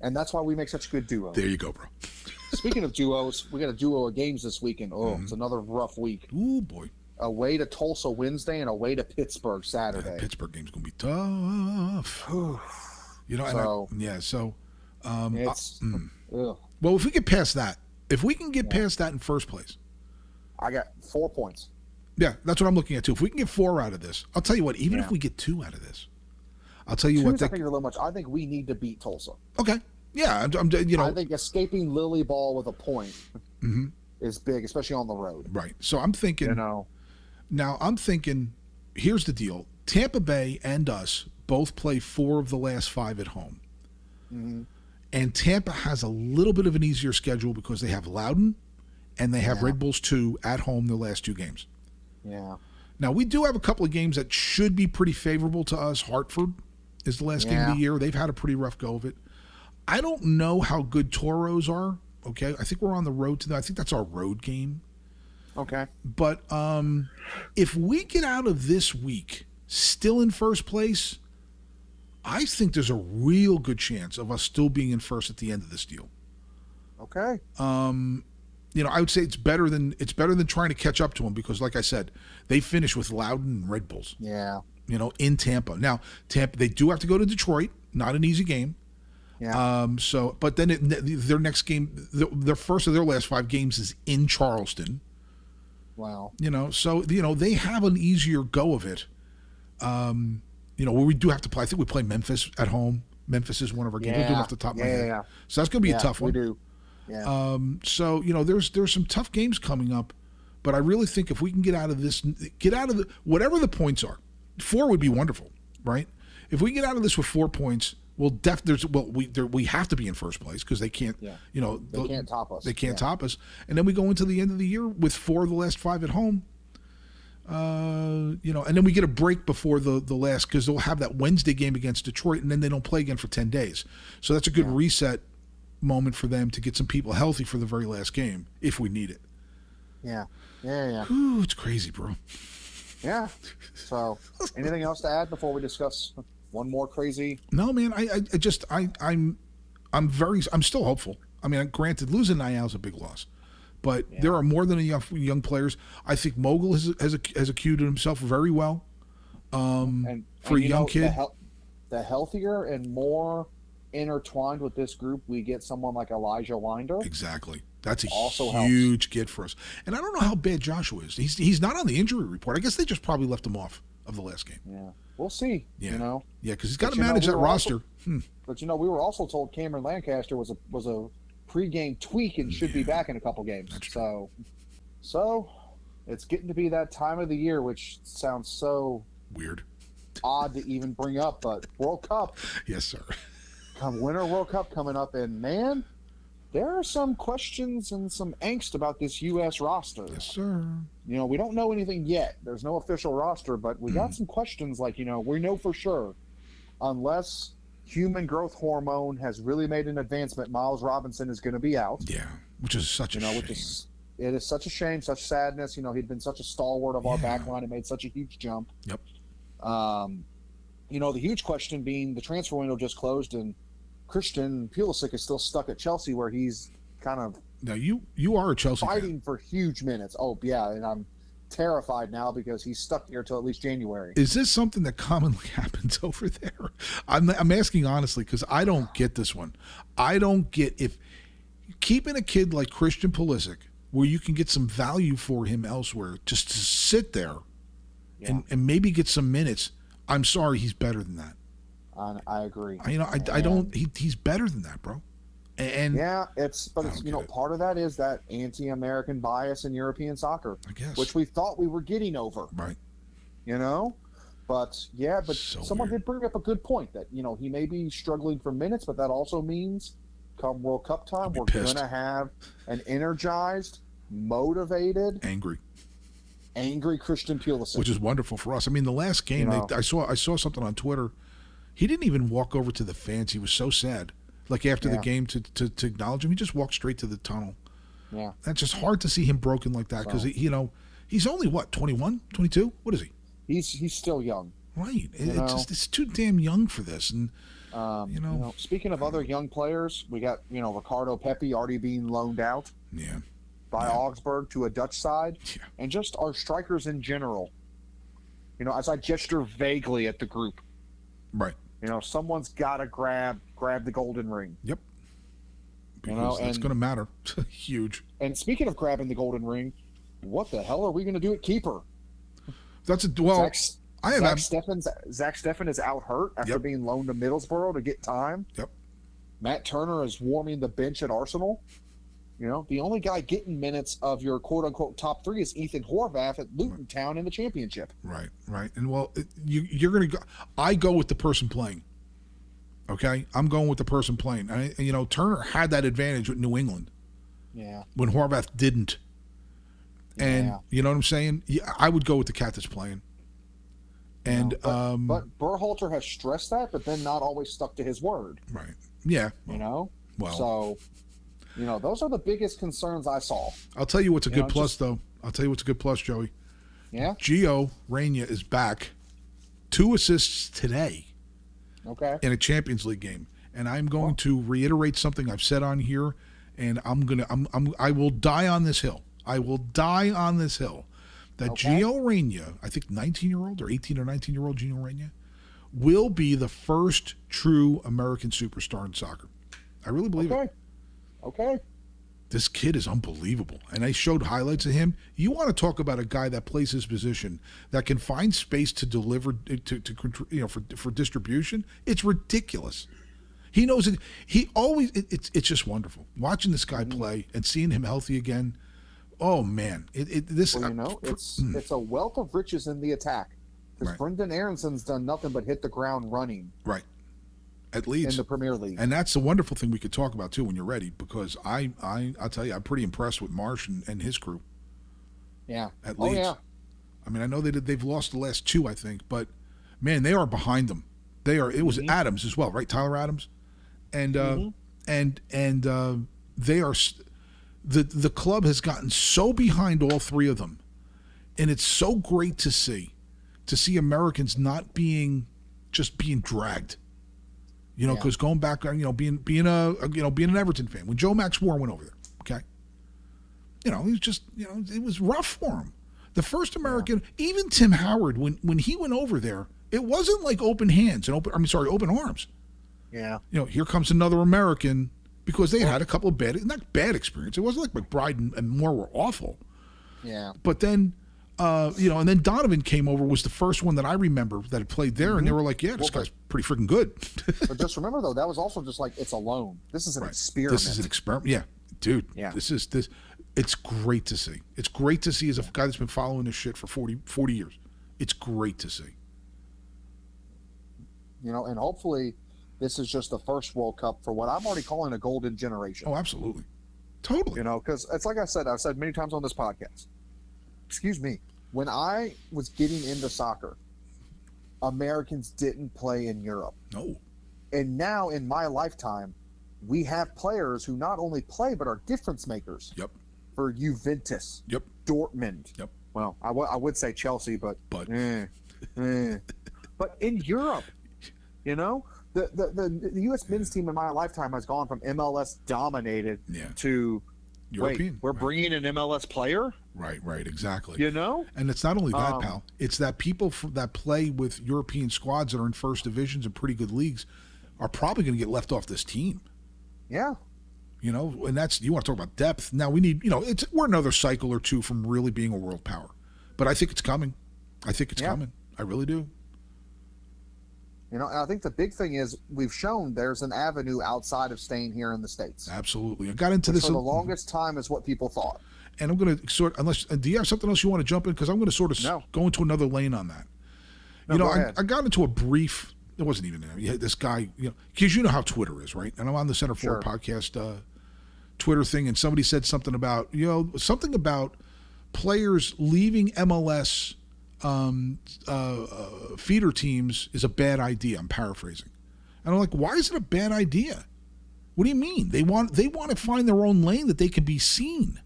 and that's why we make such a good duo. There you go, bro. Speaking of duos, we got a duo of games this weekend. Oh, mm-hmm. it's another rough week. Ooh, boy. Away to Tulsa Wednesday and away to Pittsburgh Saturday. Yeah, Pittsburgh game's gonna be tough. you know. So, and I, yeah. So. Um, it's. I, mm. ugh. Well, if we get past that, if we can get yeah. past that in first place. I got four points. Yeah, that's what I'm looking at, too. If we can get four out of this, I'll tell you what, even yeah. if we get two out of this, I'll tell you two what. That... I think a little much. I think we need to beat Tulsa. Okay. Yeah. I'm, I'm, you know... I think escaping Lily Ball with a point mm-hmm. is big, especially on the road. Right. So I'm thinking, you know, now I'm thinking, here's the deal. Tampa Bay and us both play four of the last five at home. Mm-hmm. And Tampa has a little bit of an easier schedule because they have Loudoun and they have yeah. Red Bulls two at home their last two games. Yeah. Now, we do have a couple of games that should be pretty favorable to us. Hartford is the last yeah. game of the year. They've had a pretty rough go of it. I don't know how good Toros are, okay? I think we're on the road to that. I think that's our road game. Okay. But um, if we get out of this week still in first place, I think there's a real good chance of us still being in first at the end of this deal. Okay. Um, you know, I would say it's better than it's better than trying to catch up to them because, like I said, they finish with Loudoun and Red Bulls. Yeah. You know, in Tampa. Now, Tampa, they do have to go to Detroit. Not an easy game. Yeah. Um. So, but then it, their next game, their first of their last five games is in Charleston. Wow. You know, so you know they have an easier go of it. Um. You know, where we do have to play. I think we play Memphis at home. Memphis is one of our games. Yeah. We're doing off the top of yeah, my head. Yeah. So that's going to be yeah, a tough one. We do. Yeah. Um, so, you know, there's there's some tough games coming up. But I really think if we can get out of this, get out of the, whatever the points are, four would be wonderful, right? If we get out of this with four points, we'll def, there's, well, we there, we have to be in first place because they can't, yeah. you know. They can't top us. They can't yeah. top us. And then we go into the end of the year with four of the last five at home. Uh, you know, and then we get a break before the, the last because they'll have that Wednesday game against Detroit, and then they don't play again for ten days. So that's a good yeah. reset moment for them to get some people healthy for the very last game if we need it. Yeah, yeah, yeah. Ooh, it's crazy, bro. Yeah. So, anything else to add before we discuss one more crazy? No, man. I, I, I just I I'm I'm very I'm still hopeful. I mean, granted, losing Niall is a big loss. But yeah. there are more than enough young players. I think Mogul has has, has acquitted himself very well um, and, and for a you young know, kid. The, hel- the healthier and more intertwined with this group, we get someone like Elijah Winder. Exactly. That's a also huge helps. Get for us. And I don't know how bad Joshua is. He's he's not on the injury report. I guess they just probably left him off of the last game. Yeah, we'll see. Yeah, you know? Yeah, because he's got to manage know, we that roster. Also, hmm. But, you know, we were also told Cameron Lancaster was a was a – pre-game tweak and should yeah. be back in a couple games. That's so, true. so It's getting to be that time of the year, which sounds so weird, odd to even bring up, but World Cup. Yes, sir. Come Winter World Cup coming up, and man, there are some questions and some angst about this U S roster. Yes, sir. You know, we don't know anything yet. There's no official roster, but we mm. got some questions like, you know, we know for sure, unless human growth hormone has really made an advancement, Miles Robinson is going to be out. Yeah, which is such you a know, shame. Which is, it is such a shame, such sadness. You know, he'd been such a stalwart of yeah. our back line and made such a huge jump. Yep. Um, you know, the huge question being the transfer window just closed, and Christian Pulisic is still stuck at Chelsea, where he's kind of now you you are a Chelsea fighting fan. For huge minutes. Oh yeah, and I'm terrified now because he's stuck here till at least January. Is this something that commonly happens over there? I'm I'm asking honestly because I don't get this one. I don't get if keeping a kid like Christian Pulisic, where you can get some value for him elsewhere, just to sit there yeah. and and maybe get some minutes. I'm sorry, he's better than that. I agree. You know, I, I don't. He, he's better than that, bro. And yeah, it's but it's, you know, it. part of that is that anti-American bias in European soccer, I guess, which we thought we were getting over, right? You know, but yeah, but so someone weird. did bring up a good point that you know he may be struggling for minutes, but that also means come World Cup time, we're pissed. gonna have an energized, motivated, angry. angry Christian Pulisic, which is wonderful for us. I mean, the last game, you know, they, I saw I saw something on Twitter. He didn't even walk over to the fans. He was so sad. Like after yeah. the game to, to, to acknowledge him, he just walked straight to the tunnel. Yeah. That's just hard to see him broken like that because, so. you know, he's only, what, twenty-one, twenty-two? What is he? He's he's still young. Right. It, it's, just, it's too damn young for this. And, um, you know, you know. Speaking of other young players, we got, you know, Ricardo Pepi already being loaned out yeah. by yeah. Augsburg to a Dutch side. Yeah. And just our strikers in general. You know, as I gesture vaguely at the group. Right. You know, someone's got to grab grab the golden ring. Yep. Because you know, that's going to matter. Huge. And speaking of grabbing the golden ring, what the hell are we going to do at keeper? That's a well. Zach, I have Zach, Steffen's, Zach Steffen is out hurt after yep. being loaned to Middlesbrough to get time. Yep. Matt Turner is warming the bench at Arsenal. You know, the only guy getting minutes of your quote-unquote top three is Ethan Horvath at Luton Town in the championship. Right, right. And, well, you, you're going to go – I go with the person playing, okay? I'm going with the person playing. I, you know, Turner had that advantage with New England. Yeah. When Horvath didn't. And yeah. you know what I'm saying? Yeah, I would go with the cat that's playing. And you know, but, um, but Berhalter has stressed that, but then not always stuck to his word. Right. Yeah. Well, you know? Well. So – you know, those are the biggest concerns I saw. I'll tell you what's a you good know, plus, just, though. I'll tell you what's a good plus, Joey. Yeah? Gio Reyna is back. Two assists today okay. in a Champions League game. And I'm going oh. to reiterate something I've said on here, and I'm going to I'm, I'm, I will die on this hill. I will die on this hill that okay. Gio Reyna, I think nineteen-year-old or eighteen or nineteen-year-old Gio Reyna, will be the first true American superstar in soccer. I really believe okay. it. Okay. This kid is unbelievable. And I showed highlights of him. You want to talk about a guy that plays his position, that can find space to deliver, to, to you know, for for distribution. It's ridiculous. He knows it. He always, it, it's it's just wonderful. Watching this guy play and seeing him healthy again. Oh, man. It, it, this, well, you know, I, it's, mm. it's a wealth of riches in the attack. Because right. Brendan Aaronson's done nothing but hit the ground running. Right. At Leeds. In the Premier League. And that's the wonderful thing we could talk about, too, when you're ready, because I, I, I'll tell you, I'm pretty impressed with Marsch and, and his crew. Yeah. At Leeds. Oh, yeah. I mean, I know they did, they've lost the last two, I think, but, man, they are behind them. They are. It was mm-hmm. Adams as well, right? Tyler Adams. And uh, mm-hmm. and and uh, they are the, – the club has gotten so behind all three of them, and it's so great to see, to see Americans not being – just being dragged. You know, because yeah. going back, you know, being being a you know being an Everton fan when Joe Max Moore went over there, okay, you know, he was just you know it was rough for him. The first American, yeah. even Tim Howard, when when he went over there, it wasn't like open hands and open. I mean, sorry, open arms. Yeah, you know, here comes another American because they had a couple of bad, not bad experience. It wasn't like McBride and, and Moore were awful. Yeah, but then. Uh, you know, and then Donovan came over, was the first one that I remember that had played there, mm-hmm. and they were like, yeah, this well, guy's pretty freaking good. But just remember, though, that was also just like, it's a loan. This is an right. experiment. This is an experiment. Yeah, dude, yeah. this is this. It's great to see. It's great to see as a guy that's been following this shit for forty, forty years. It's great to see. You know, and hopefully this is just the first World Cup for what I'm already calling a golden generation. Oh, absolutely. Totally. You know, because it's like I said, I've said many times on this podcast. Excuse me. When I was getting into soccer, Americans didn't play in Europe. No. And now in my lifetime, we have players who not only play but are difference makers. Yep. For Juventus. Yep. Dortmund. Yep. Well, I, w- I would say Chelsea, but but eh, eh. But in Europe, you know, the the the, the U S men's team in my lifetime has gone from M L S dominated yeah. to European. Wait, we're right. bringing an M L S player? Right, right, exactly. You know? And it's not only that, um, pal. It's that people f- that play with European squads that are in first divisions and pretty good leagues are probably going to get left off this team. Yeah. You know, and that's, you want to talk about depth. Now we need, you know, it's we're another cycle or two from really being a world power. But I think it's coming. I think it's yeah. coming. I really do. You know, and I think the big thing is we've shown there's an avenue outside of staying here in the States. Absolutely. I got into this. For the longest time is what people thought. And I'm going to sort, unless, do you have something else you want to jump in? Because I'm going to sort of no. go into another lane on that. No, you know, I, I got into a brief, it wasn't even there. This guy, you know, because you know how Twitter is, right? And I'm on the Center Forward sure. Podcast uh, Twitter thing, and somebody said something about, you know, something about players leaving M L S um uh, uh feeder teams is a bad idea. I'm paraphrasing, and I'm like, why is it a bad idea? What do you mean? They want they want to find their own lane that they can be seen.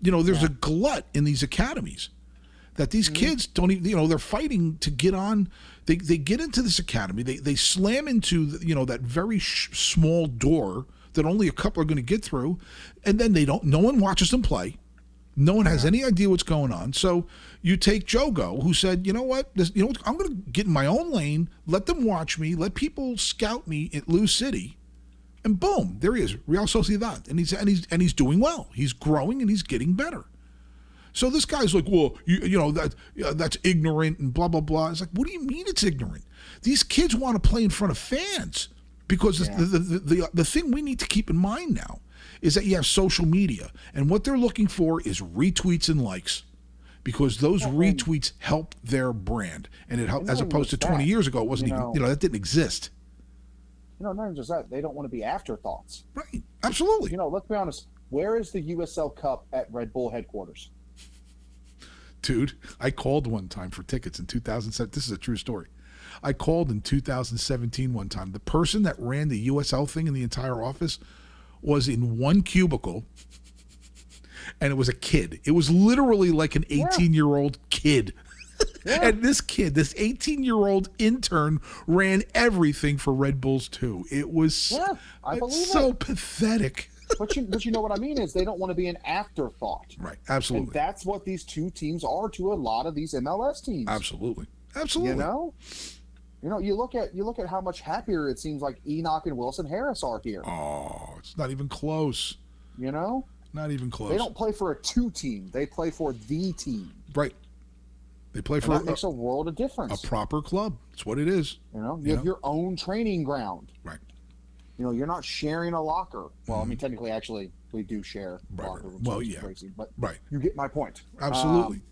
You know, there's yeah. a glut in these academies that these mm-hmm. kids don't even, you know, they're fighting to get on. They they get into this academy, they they slam into the, you know, that very sh- small door that only a couple are going to get through, and then they don't no one watches them play. No one has yeah. any idea what's going on. So you take Jogo, who said, you know what, this, you know, I'm going to get in my own lane, let them watch me, let people scout me at Lou City, and boom, there he is, Real Sociedad. And he's, and he's, and he's doing well. He's growing and he's getting better. So this guy's like, well, you, you know, that uh, that's ignorant and blah, blah, blah. It's like, what do you mean it's ignorant? These kids want to play in front of fans because yeah. the, the, the, the, the thing we need to keep in mind now is that you have social media, and what they're looking for is retweets and likes, because those retweets help their brand, and it helped, as opposed to twenty years ago, it wasn't even, you know, that didn't exist. You know, not even just that, they don't want to be afterthoughts. Right, absolutely. You know, let's be honest, where is the U S L Cup at Red Bull headquarters? Dude, I called one time for tickets in two thousand seven. This is a true story. I called in two thousand seventeen one time. The person that ran the U S L thing in the entire office was in one cubicle, and it was a kid. It was literally like an eighteen-year-old yeah. kid. Yeah. And this kid, this eighteen-year-old intern, ran everything for Red Bulls too. It was yeah, I believe so it. Pathetic. But you, but you know what I mean is they don't want to be an afterthought. Right, absolutely. And that's what these two teams are to a lot of these M L S teams. Absolutely, absolutely. You know? You know, you look at you look at how much happier it seems like Enoch and Wilson Harris are here. Oh, it's not even close. You know? Not even close. They don't play for a two team. They play for the team. Right. They play for and that a, makes a world of difference. A proper club. It's what it is. You know, you, you have know? your own training ground. Right. You know, you're not sharing a locker. Well, mm-hmm. I mean, technically, actually, we do share right, locker rooms. Right. Well, yeah. Crazy, but right. You get my point. Absolutely. Um,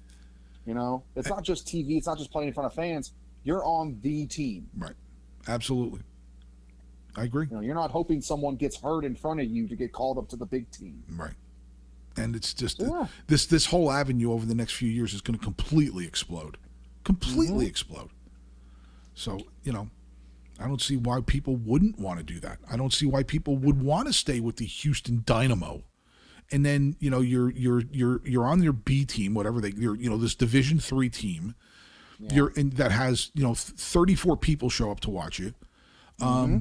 you know, it's not just T V. It's not just playing in front of fans. You're on the team. Right. Absolutely. I agree. You know, you're not hoping someone gets hurt in front of you to get called up to the big team. Right. And it's just yeah. this this whole avenue over the next few years is going to completely explode. Completely mm-hmm. explode. So, you know, I don't see why people wouldn't want to do that. I don't see why people would want to stay with the Houston Dynamo. And then, you know, you're you're you're you're on your B team, whatever they you're, you know, this Division three team. Yeah. You're in that has, you know, thirty-four people show up to watch you. Um, mm-hmm.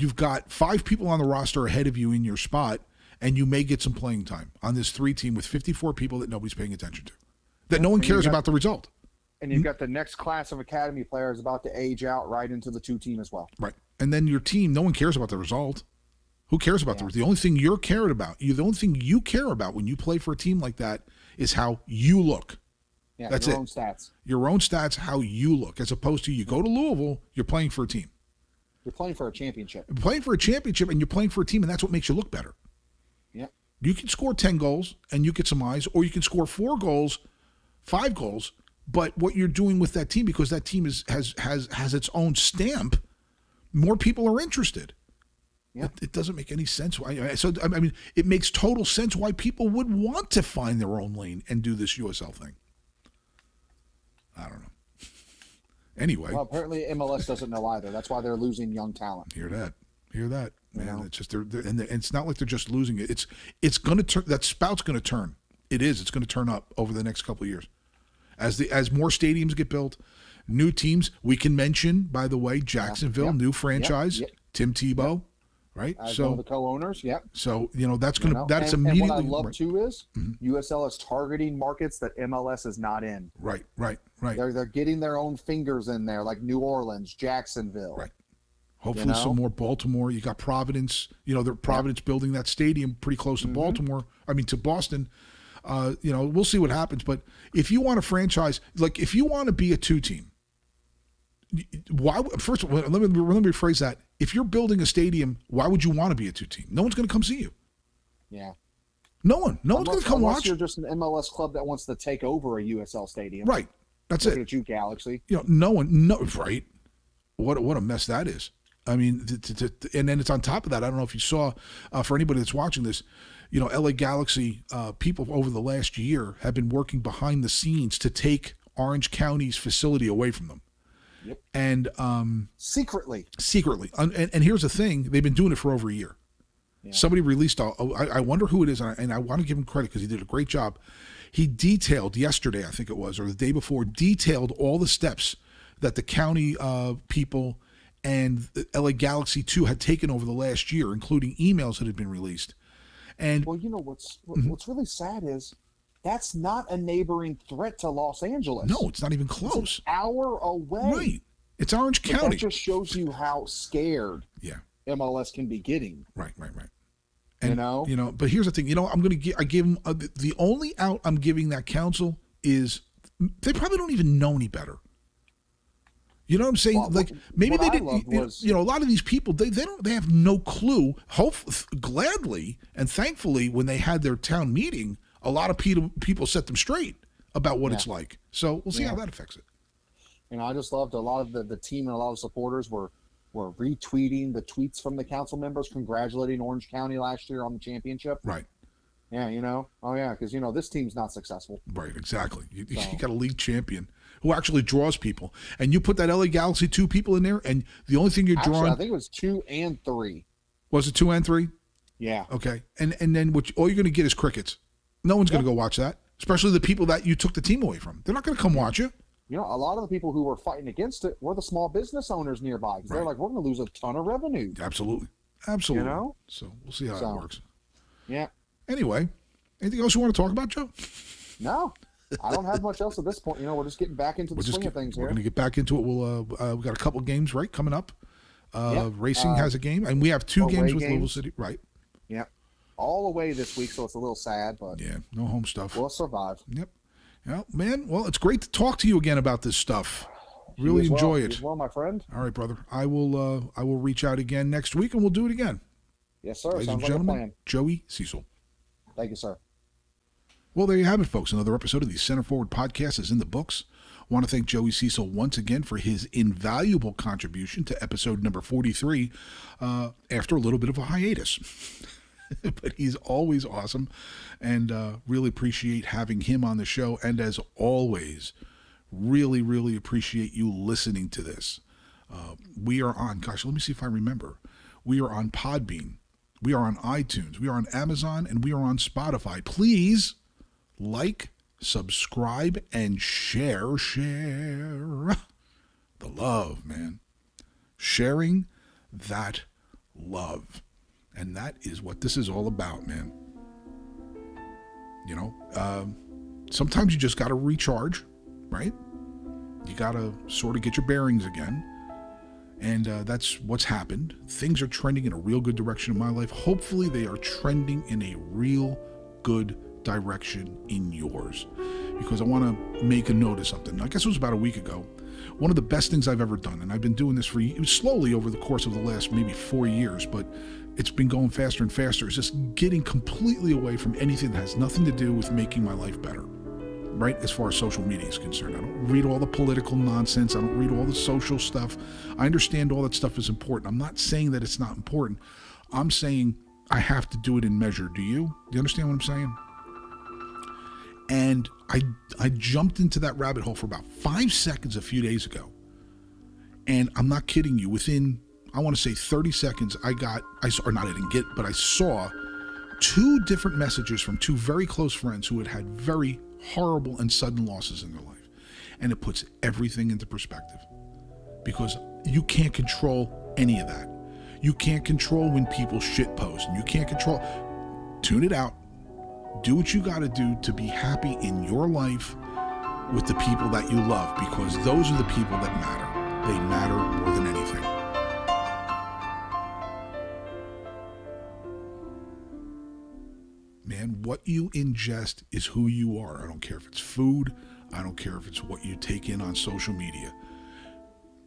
You've got five people on the roster ahead of you in your spot, and you may get some playing time on this three team with fifty-four people that nobody's paying attention to, that yeah. no one and cares got, about the result. And you've mm-hmm. got the next class of academy players about to age out right into the two team as well. Right. And then your team, no one cares about the result. Who cares about yeah. the, the only thing you're cared about? You, the only thing you care about when you play for a team like that is how you look. Yeah, that's your own stats. Your own stats, how you look, as opposed to you go to Louisville, you're playing for a team. You're playing for a championship. You're playing for a championship, and you're playing for a team, and that's what makes you look better. Yeah. You can score ten goals and you get some eyes, or you can score four goals, five goals, but what you're doing with that team, because that team is has has, has its own stamp, more people are interested. Yeah. It, it doesn't make any sense. Why, so, I mean, it makes total sense why people would want to find their own lane and do this U S L thing. I don't know. Anyway. Well, apparently M L S doesn't know either. That's why they're losing young talent. Hear that. Hear that. Man, you know? It's just they're, they're and, they're, and it's not like they're just losing it. It's it's going to turn. That spout's going to turn. It is. It's going to turn up over the next couple of years. As the as more stadiums get built, new teams, we can mention, by the way, Jacksonville, yeah. New franchise, yeah. Yeah. Tim Tebow, yeah. Right? As so one of the co-owners, yeah. So, you know, that's going to, you know? that's and, immediately. And what I love, right. too, is mm-hmm. U S L is targeting markets that M L S is not in. Right, right, right. They're, they're getting their own fingers in there, like New Orleans, Jacksonville. Right. Hopefully, you know? Some more Baltimore. You got Providence. You know, they're Providence yeah. building that stadium pretty close to mm-hmm. Baltimore. I mean, to Boston. Uh, you know, we'll see what happens. But if you want a franchise, like if you want to be a two-team, why? First of all, let me let me rephrase that. If you're building a stadium, why would you want to be a two-team? No one's going to come see you. Yeah. No one. No unless, one's going to come unless watch. Unless you're just an M L S club that wants to take over a U S L stadium. Right. That's Look it. At you, Galaxy. You know, no one. No. Right. What what a mess that is. I mean, to, to, to, and then it's on top of that. I don't know if you saw, uh, for anybody that's watching this, you know, L A Galaxy uh, people over the last year have been working behind the scenes to take Orange County's facility away from them. Yep. And um, secretly, secretly. And, and, and here's the thing. They've been doing it for over a year. Yeah. Somebody released, a, a, I wonder who it is. And I, and I want to give him credit because he did a great job. He detailed yesterday, I think it was, or the day before, detailed all the steps that the county uh, people and L A Galaxy two had taken over the last year, including emails that had been released. And well, you know, what's what's really sad is that's not a neighboring threat to Los Angeles. No, it's not even close. It's an hour away. Right. It's Orange but County. That just shows you how scared yeah. M L S can be getting. Right, right, right. And, you know? You know, but here's the thing. You know, I'm going to give, I give them, a, the only out I'm giving that council is they probably don't even know any better. You know what I'm saying? Well, like maybe they didn't. You, was, you know, a lot of these people they, they don't they have no clue. Hopefully, gladly and thankfully, when they had their town meeting, a lot of people people set them straight about what yeah. it's like. So we'll see yeah. how that affects it. You know, I just loved a lot of the, the team and a lot of supporters were were retweeting the tweets from the council members congratulating Orange County last year on the championship. Right. Yeah. You know. Oh yeah, because you know this team's not successful. Right. Exactly. You, so. You got a league champion who actually draws people, and you put that L A Galaxy two people in there, and the only thing you're actually, drawing, I think it was two and three. Was it two and three? Yeah. Okay. And and then what? You, all you're going to get is crickets. No one's yep. going to go watch that, especially the people that you took the team away from. They're not going to come watch you. You know, a lot of the people who were fighting against it were the small business owners nearby. Because right. They're like, we're going to lose a ton of revenue. Absolutely, absolutely. You know? So we'll see how so, it works. Yeah. Anyway, anything else you want to talk about, Joe? No. I don't have much else at this point. You know, we're just getting back into the swing get, of things here. We're going to get back into it. We'll uh, uh, we got a couple games right coming up. Uh, yep. Racing uh, has a game, and we have two games with games. Louisville City, right? Yeah, all away this week, so it's a little sad, but yeah, no home stuff. We'll survive. Yep. Yeah, man. Well, it's great to talk to you again about this stuff. Really you enjoy well. it. You as well, my friend. All right, brother. I will. Uh, I will reach out again next week, and we'll do it again. Yes, sir. Ladies Sounds and like gentlemen, a plan. Joey Cecil. Thank you, sir. Well, there you have it, folks. Another episode of the Center Forward Podcast is in the books. I want to thank Joey Cecil once again for his invaluable contribution to episode number forty-three uh, after a little bit of a hiatus. But he's always awesome, and uh, really appreciate having him on the show. And as always, really, really appreciate you listening to this. Uh, we are on, gosh, let me see if I remember. We are on Podbean. We are on iTunes. We are on Amazon, and we are on Spotify. Please like, subscribe, and share, share the love, man. Sharing that love. And that is what this is all about, man. You know, uh, sometimes you just got to recharge, right? You got to sort of get your bearings again. And uh, that's what's happened. Things are trending in a real good direction in my life. Hopefully they are trending in a real good direction. direction in yours, because I want to make a note of something. I guess it was about a week ago one of the best things I've ever done. And I've been doing this for slowly over the course of the last maybe four years, but it's been going faster and faster. It's just getting completely away from anything that has nothing to do with making my life better, right? As far as social media is concerned, I don't read all the political nonsense. I don't read all the social stuff. I understand all that stuff is important. I'm not saying that it's not important. I'm saying I have to do it in measure. Do you? Do you understand what I'm saying? And I I jumped into that rabbit hole for about five seconds a few days ago. And I'm not kidding you. Within, I want to say thirty seconds, I got, I or not I didn't get, but I saw two different messages from two very close friends who had had very horrible and sudden losses in their life. And it puts everything into perspective. Because you can't control any of that. You can't control when people shitpost. And you can't control. Tune it out. Do what you got to do to be happy in your life with the people that you love, because those are the people that matter. They matter more than anything. Man, what you ingest is who you are. I don't care if it's food. I don't care if it's what you take in on social media.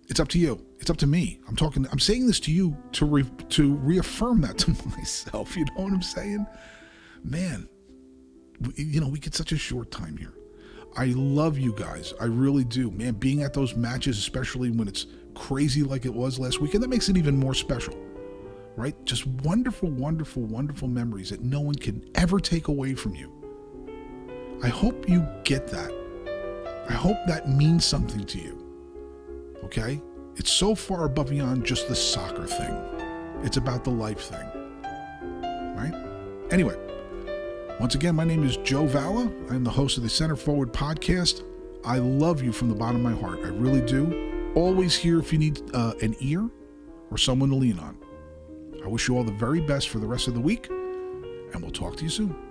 It's up to you. It's up to me. I'm talking, I'm saying this to you to re, to reaffirm that to myself. You know what I'm saying? Man. You know, we get such a short time here. I love you guys. I really do. Man, being at those matches, especially when it's crazy like it was last weekend, that makes it even more special, right? Just wonderful, wonderful, wonderful memories that no one can ever take away from you. I hope you get that. I hope that means something to you, okay? It's so far above beyond just the soccer thing. It's about the life thing, right? Anyway. Once again, my name is Joe Valla. I am the host of the Center Forward Podcast. I love you from the bottom of my heart. I really do. Always here if you need uh, an ear or someone to lean on. I wish you all the very best for the rest of the week, and we'll talk to you soon.